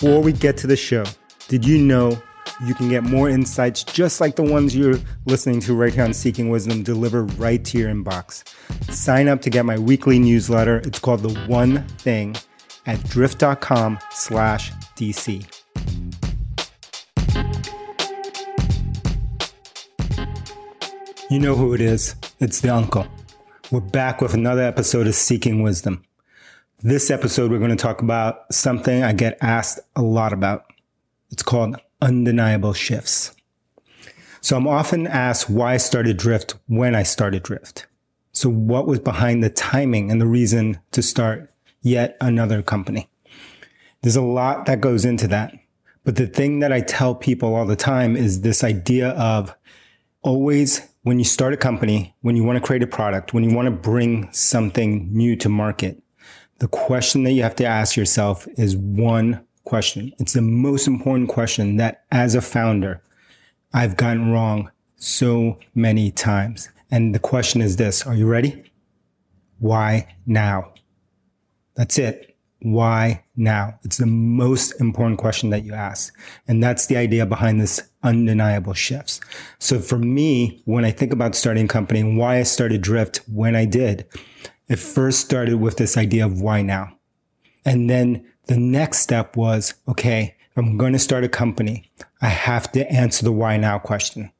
Before we get to the show, did you know you can get more insights just like the ones you're listening to right here on Seeking Wisdom delivered right to your inbox? Sign up to get my weekly newsletter. It's called The One Thing at drift.com/DC. You know who it is. It's the uncle. We're back with another episode of Seeking Wisdom. This episode, we're going to talk about something I get asked a lot about. It's called undeniable shifts. So I'm often asked why I started Drift when I started Drift. So what was behind the timing and the reason to start yet another company? There's a lot that goes into that. But the thing that I tell people all the time is this idea of always, when you start a company, when you want to create a product, when you want to bring something new to market, the question that you have to ask yourself is one question. It's the most important question that as a founder, I've gotten wrong so many times. And the question is this, are you ready? Why now? That's it. Why now? It's the most important question that you ask. And that's the idea behind this undeniable shifts. So for me, when I think about starting a company and why I started Drift when I did, it first started with this idea of why now. And then the next step was, okay, I'm going to start a company. I have to answer the why now question.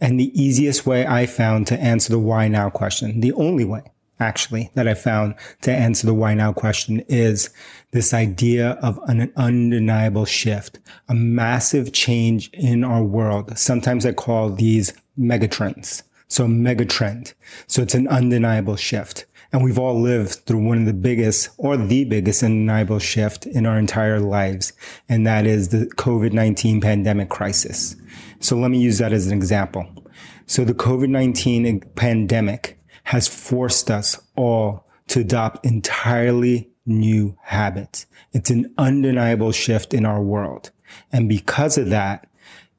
And the easiest way I found to answer the why now question, the only way actually that I found to answer the why now question, is this idea of an undeniable shift, a massive change in our world. Sometimes I call these megatrends. So megatrend. So it's an undeniable shift. And we've all lived through one of the biggest or the biggest undeniable shift in our entire lives. And that is the COVID-19 pandemic crisis. So let me use that as an example. So the COVID-19 pandemic has forced us all to adopt entirely new habits. It's an undeniable shift in our world. And because of that,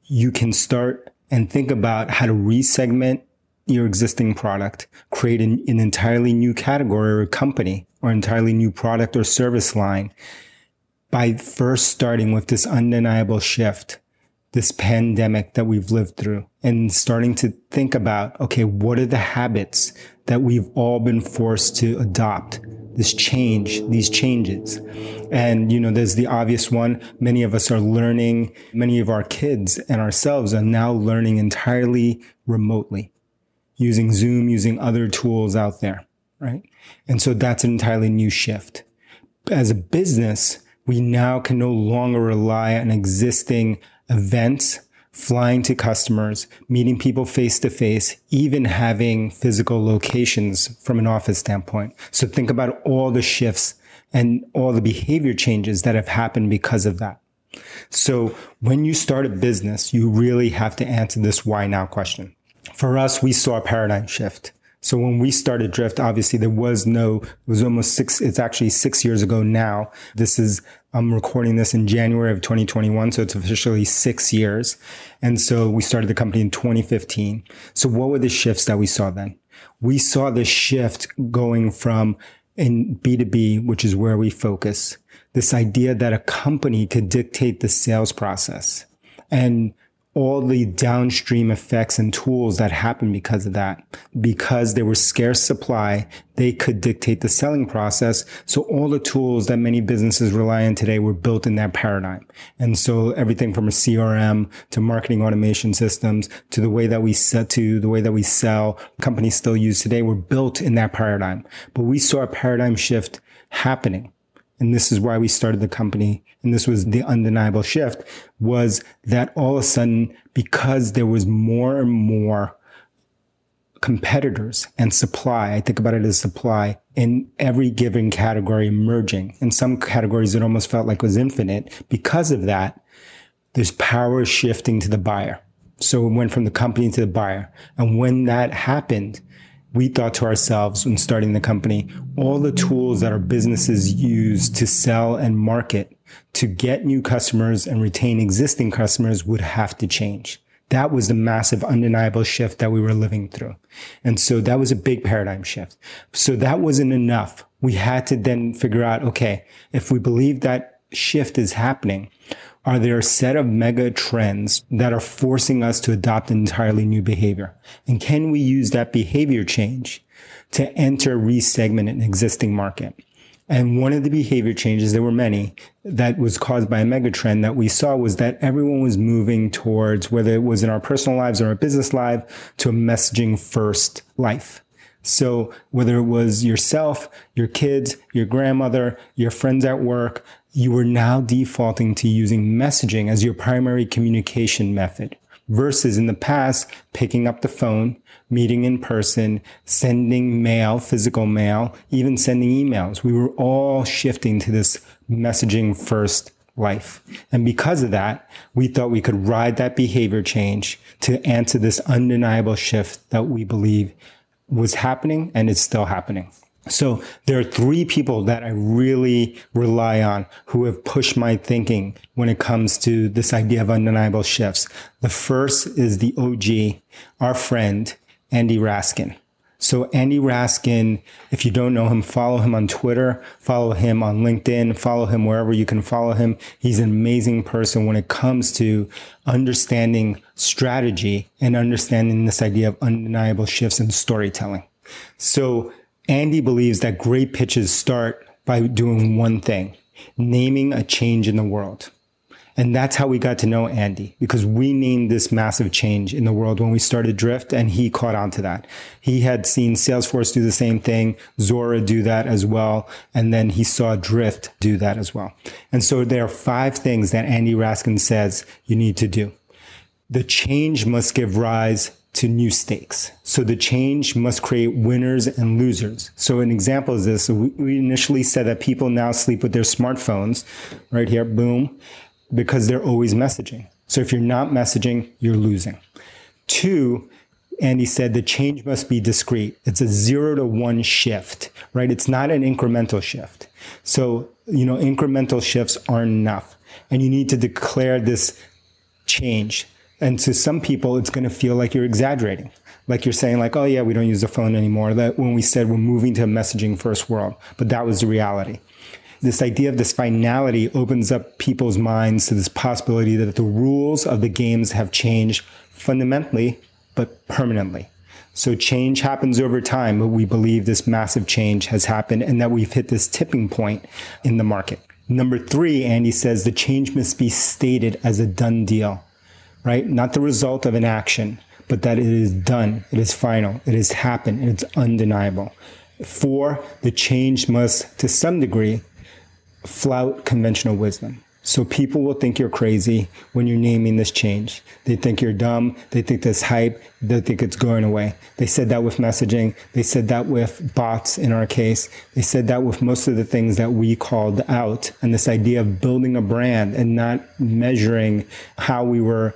you can start and think about how to resegment your existing product, create an entirely new category or company or entirely new product or service line by first starting with this undeniable shift, this pandemic that we've lived through, and starting to think about, okay, what are the habits that we've all been forced to adopt? This change, these changes. And, you know, there's the obvious one. Many of us are learning, many of our kids and ourselves are now learning entirely remotely, using Zoom, using other tools out there, right? And so that's an entirely new shift. As a business, we now can no longer rely on existing events, flying to customers, meeting people face-to-face, even having physical locations from an office standpoint. So think about all the shifts and all the behavior changes that have happened because of that. So when you start a business, you really have to answer this why now question. For us, we saw a paradigm shift. So when we started Drift, obviously it's actually 6 years ago now. I'm recording this in January of 2021. So it's officially 6 years. And so we started the company in 2015. So what were the shifts that we saw then? We saw the shift going from in B2B, which is where we focus, this idea that a company could dictate the sales process and all the downstream effects and tools that happen because of that. Because there was scarce supply, they could dictate the selling process. So all the tools that many businesses rely on today were built in that paradigm. And so everything from a CRM to marketing automation systems to the way that we sell, companies still use today, were built in that paradigm. But we saw a paradigm shift happening. And this is why we started the company, and this was the undeniable shift, was that all of a sudden, because there was more and more competitors and supply, I think about it as supply, in every given category emerging. In some categories, it almost felt like it was infinite. Because of that, there's power shifting to the buyer. So it went from the company to the buyer. And when that happened, we thought to ourselves when starting the company, all the tools that our businesses use to sell and market, to get new customers and retain existing customers, would have to change. That was the massive undeniable shift that we were living through. And so that was a big paradigm shift. So that wasn't enough. We had to then figure out, okay, if we believe that shift is happening? Are there a set of mega trends that are forcing us to adopt an entirely new behavior? And can we use that behavior change to enter, resegment an existing market? And one of the behavior changes, there were many, that was caused by a megatrend that we saw was that everyone was moving towards, whether it was in our personal lives or our business life, to a messaging first life. So whether it was yourself, your kids, your grandmother, your friends at work, you were now defaulting to using messaging as your primary communication method. Versus in the past, picking up the phone, meeting in person, sending mail, physical mail, even sending emails. We were all shifting to this messaging first life. And because of that, we thought we could ride that behavior change to answer this undeniable shift that we believe was happening and is still happening. So there are three people that I really rely on who have pushed my thinking when it comes to this idea of undeniable shifts. The first is the OG, our friend, Andy Raskin. So Andy Raskin, if you don't know him, follow him on Twitter, follow him on LinkedIn, follow him wherever you can follow him. He's an amazing person when it comes to understanding strategy and understanding this idea of undeniable shifts in storytelling. So Andy believes that great pitches start by doing one thing, naming a change in the world. And that's how we got to know Andy, because we named this massive change in the world when we started Drift, and he caught on to that. He had seen Salesforce do the same thing, Zora do that as well, and then he saw Drift do that as well. And so there are five things that Andy Raskin says you need to do. The change must give rise to new stakes. So the change must create winners and losers. So an example is this. We initially said that people now sleep with their smartphones, right here, boom, because they're always messaging. So if you're not messaging, you're losing. Two, Andy said the change must be discrete. It's a 0 to 1 shift, right? It's not an incremental shift. So, incremental shifts aren't enough. And you need to declare this change. And to some people, it's going to feel like you're exaggerating. Like you're saying like, oh yeah, we don't use the phone anymore. That when we said we're moving to a messaging first world, but that was the reality. This idea of this finality opens up people's minds to this possibility that the rules of the games have changed fundamentally, but permanently. So change happens over time, but we believe this massive change has happened and that we've hit this tipping point in the market. Number three, Andy says the change must be stated as a done deal. Right? Not the result of an action, but that it is done. It is final. It has happened. It's undeniable. 4, the change must, to some degree, flout conventional wisdom. So people will think you're crazy when you're naming this change. They think you're dumb. They think this hype. They think it's going away. They said that with messaging. They said that with bots in our case. They said that with most of the things that we called out. And this idea of building a brand and not measuring how we were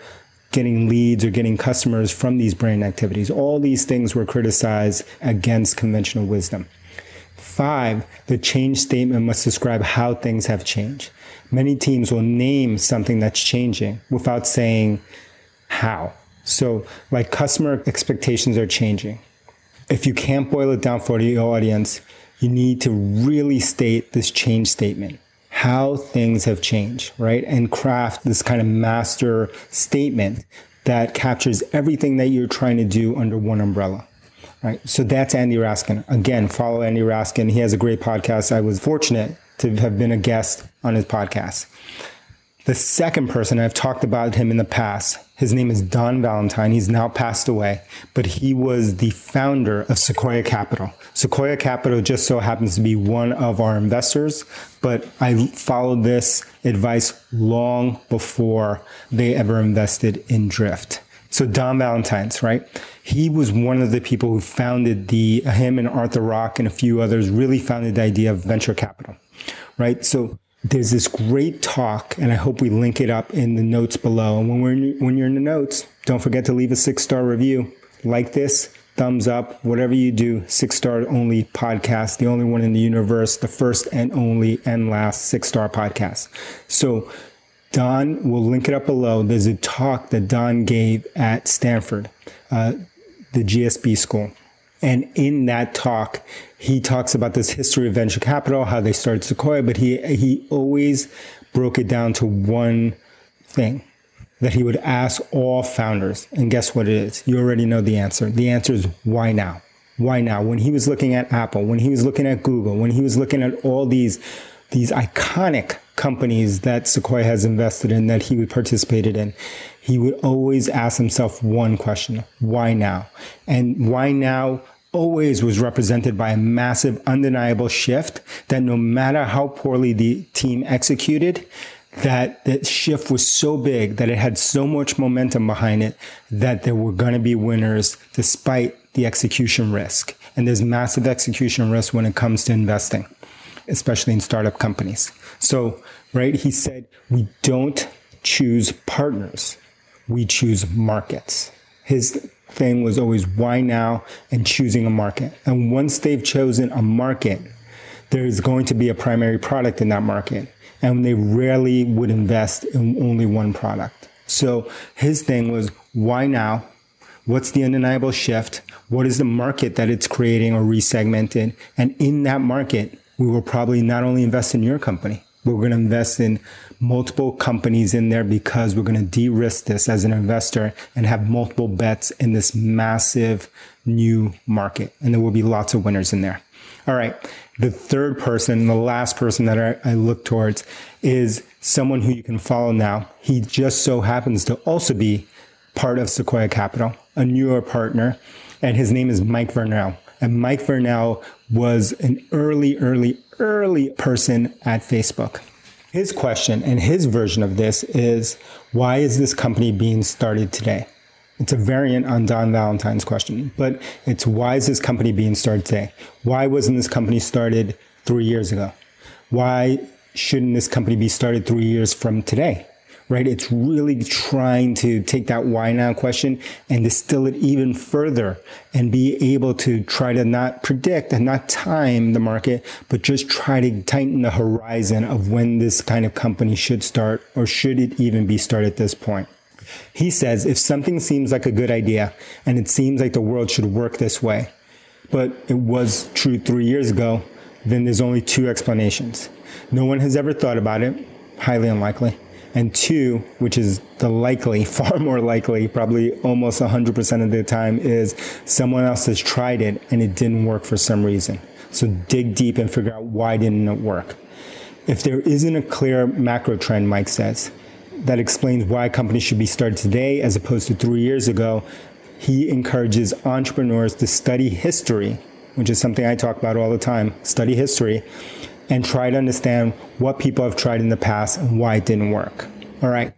getting leads or getting customers from these brand activities. All these things were criticized against conventional wisdom. 5, the change statement must describe how things have changed. Many teams will name something that's changing without saying how. So like customer expectations are changing. If you can't boil it down for the audience, you need to really state this change statement, how things have changed, right? And craft this kind of master statement that captures everything that you're trying to do under one umbrella. Right, so that's Andy Raskin. Again, follow Andy Raskin. He has a great podcast. I was fortunate to have been a guest on his podcast. The second person, I've talked about him in the past. His name is Don Valentine. He's now passed away, but he was the founder of Sequoia Capital. Sequoia Capital just so happens to be one of our investors, but I followed this advice long before they ever invested in Drift. So Don Valentine's, right? He was one of the people who founded him and Arthur Rock and a few others really founded the idea of venture capital, right? So there's this great talk, and I hope we link it up in the notes below. And when you're in the notes, don't forget to leave a 6-star review. Like this, thumbs up, whatever you do, 6-star only podcast, the only one in the universe, the first and only and last 6-star podcast. So Don, we'll link it up below. There's a talk that Don gave at Stanford, the GSB school. And in that talk, he talks about this history of venture capital, how they started Sequoia, but he always broke it down to one thing that he would ask all founders. And guess what it is? You already know the answer. The answer is why now? Why now? When he was looking at Apple, when he was looking at Google, when he was looking at all these iconic companies that Sequoia has invested in, that he would participated in, he would always ask himself one question: why now? And why now always was represented by a massive, undeniable shift that no matter how poorly the team executed, that shift was so big, that it had so much momentum behind it, that there were going to be winners despite the execution risk. And there's massive execution risk when it comes to investing, especially in startup companies. So, right, he said, we don't choose partners, we choose markets. His thing was always why now and choosing a market. And once they've chosen a market, there is going to be a primary product in that market. And they rarely would invest in only one product. So his thing was why now? What's the undeniable shift? What is the market that it's creating or resegmented? And in that market, we will probably not only invest in your company, but we're going to invest in multiple companies in there, because we're going to de-risk this as an investor and have multiple bets in this massive new market. And there will be lots of winners in there. All right. The third person, the last person that I look towards, is someone who you can follow now. He just so happens to also be part of Sequoia Capital, a newer partner, and his name is Mike Vernal. And Mike Vernal was an early person at Facebook. His question and his version of this is, why is this company being started today? It's a variant on Don Valentine's question, but it's, why is this company being started today? Why wasn't this company started 3 years ago? Why shouldn't this company be started 3 years from today? Right? It's really trying to take that why now question and distill it even further and be able to try to not predict and not time the market, but just try to tighten the horizon of when this kind of company should start, or should it even be started at this point. He says, if something seems like a good idea and it seems like the world should work this way, but it was true 3 years ago, then there's only two explanations. No one has ever thought about it, highly unlikely. And two, which is the likely, far more likely, probably almost 100% of the time, is someone else has tried it and it didn't work for some reason. So dig deep and figure out why didn't it work. If there isn't a clear macro trend, Mike says, that explains why companies should be started today as opposed to 3 years ago, he encourages entrepreneurs to study history, which is something I talk about all the time, study history, and try to understand what people have tried in the past and why it didn't work. All right.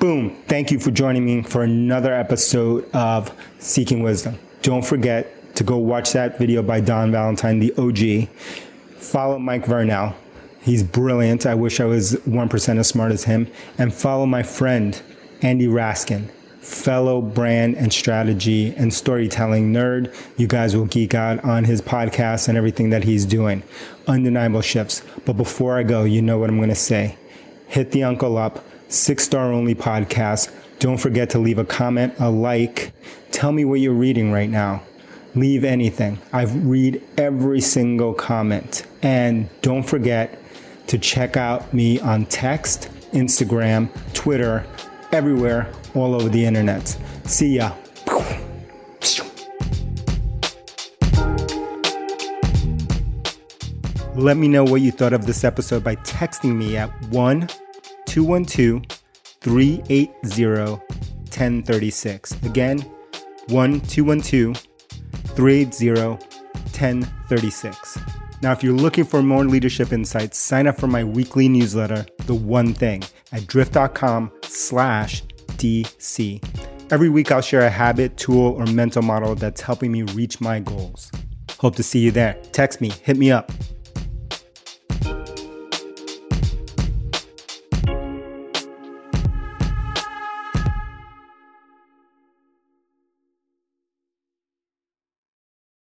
Boom. Thank you for joining me for another episode of Seeking Wisdom. Don't forget to go watch that video by Don Valentine, the OG. Follow Mike Vernal. He's brilliant. I wish I was 1% as smart as him. And follow my friend, Andy Raskin, fellow brand and strategy and storytelling nerd. You guys will geek out on his podcast and everything that he's doing. Undeniable shifts. But before I go, you know what I'm going to say. Hit the uncle up. 6-star only podcast. Don't forget to leave a comment, a like. Tell me what you're reading right now. Leave anything. I read every single comment. And don't forget to check out me on text, Instagram, Twitter, everywhere, all over the internet. See ya. Let me know what you thought of this episode by texting me at 1-212-380-1036. Again, 1-212-380-1036. Now, if you're looking for more leadership insights, sign up for my weekly newsletter, The One Thing, at drift.com/DC. Every week, I'll share a habit, tool, or mental model that's helping me reach my goals. Hope to see you there. Text me, hit me up.